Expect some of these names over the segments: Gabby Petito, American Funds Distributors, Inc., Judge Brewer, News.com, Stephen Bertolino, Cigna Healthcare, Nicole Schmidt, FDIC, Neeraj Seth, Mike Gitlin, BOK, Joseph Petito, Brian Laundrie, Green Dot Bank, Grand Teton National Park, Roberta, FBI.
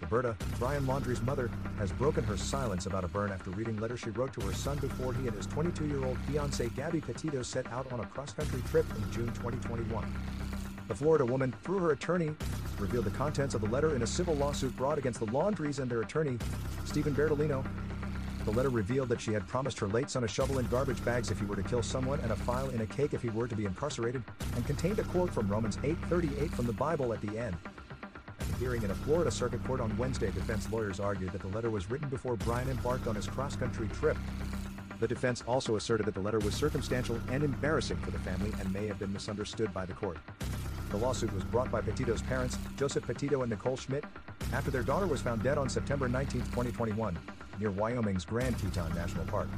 Roberta, Brian Laundrie's mother, has broken her silence about a burn after reading letter she wrote to her son before he and his 22-year-old fiancée Gabby Petito set out on a cross-country trip in June 2021. The Florida woman, through her attorney, revealed the contents of the letter in a civil lawsuit brought against the Laundries and their attorney, Stephen Bertolino. The letter revealed that she had promised her late son a shovel in garbage bags if he were to kill someone and a file in a cake if he were to be incarcerated, and contained a quote from Romans 8:38 from the Bible at the end. At the hearing in a Florida circuit court on Wednesday, defense lawyers argued that the letter was written before Brian embarked on his cross-country trip. The defense also asserted that the letter was circumstantial and embarrassing for the family and may have been misunderstood by the court. The lawsuit was brought by Petito's parents, Joseph Petito and Nicole Schmidt, after their daughter was found dead on September 19, 2021, near Wyoming's Grand Teton National Park.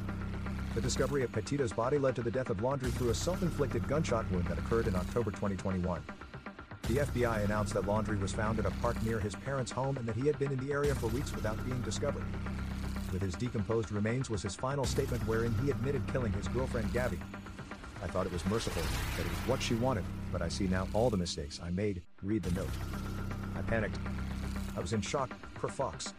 The discovery of Petito's body led to the death of Laundrie through a self-inflicted gunshot wound that occurred in October 2021. The FBI announced that Laundrie was found in a park near his parents' home and that he had been in the area for weeks without being discovered. With his decomposed remains was his final statement, wherein he admitted killing his girlfriend Gabby. I thought it was merciful, that it was what she wanted, but I see now all the mistakes I made. Read the note. I panicked. I was in shock, per Fox.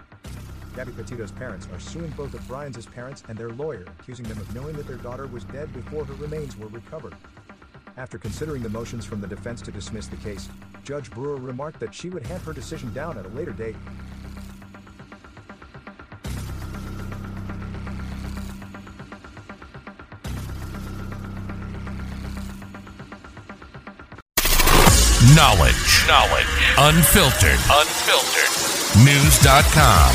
Gabby Petito's parents are suing both of Brian's parents and their lawyer, accusing them of knowing that their daughter was dead before her remains were recovered. After considering the motions from the defense to dismiss the case, Judge Brewer remarked that she would hand her decision down at a later date. Knowledge. Unfiltered. News.com.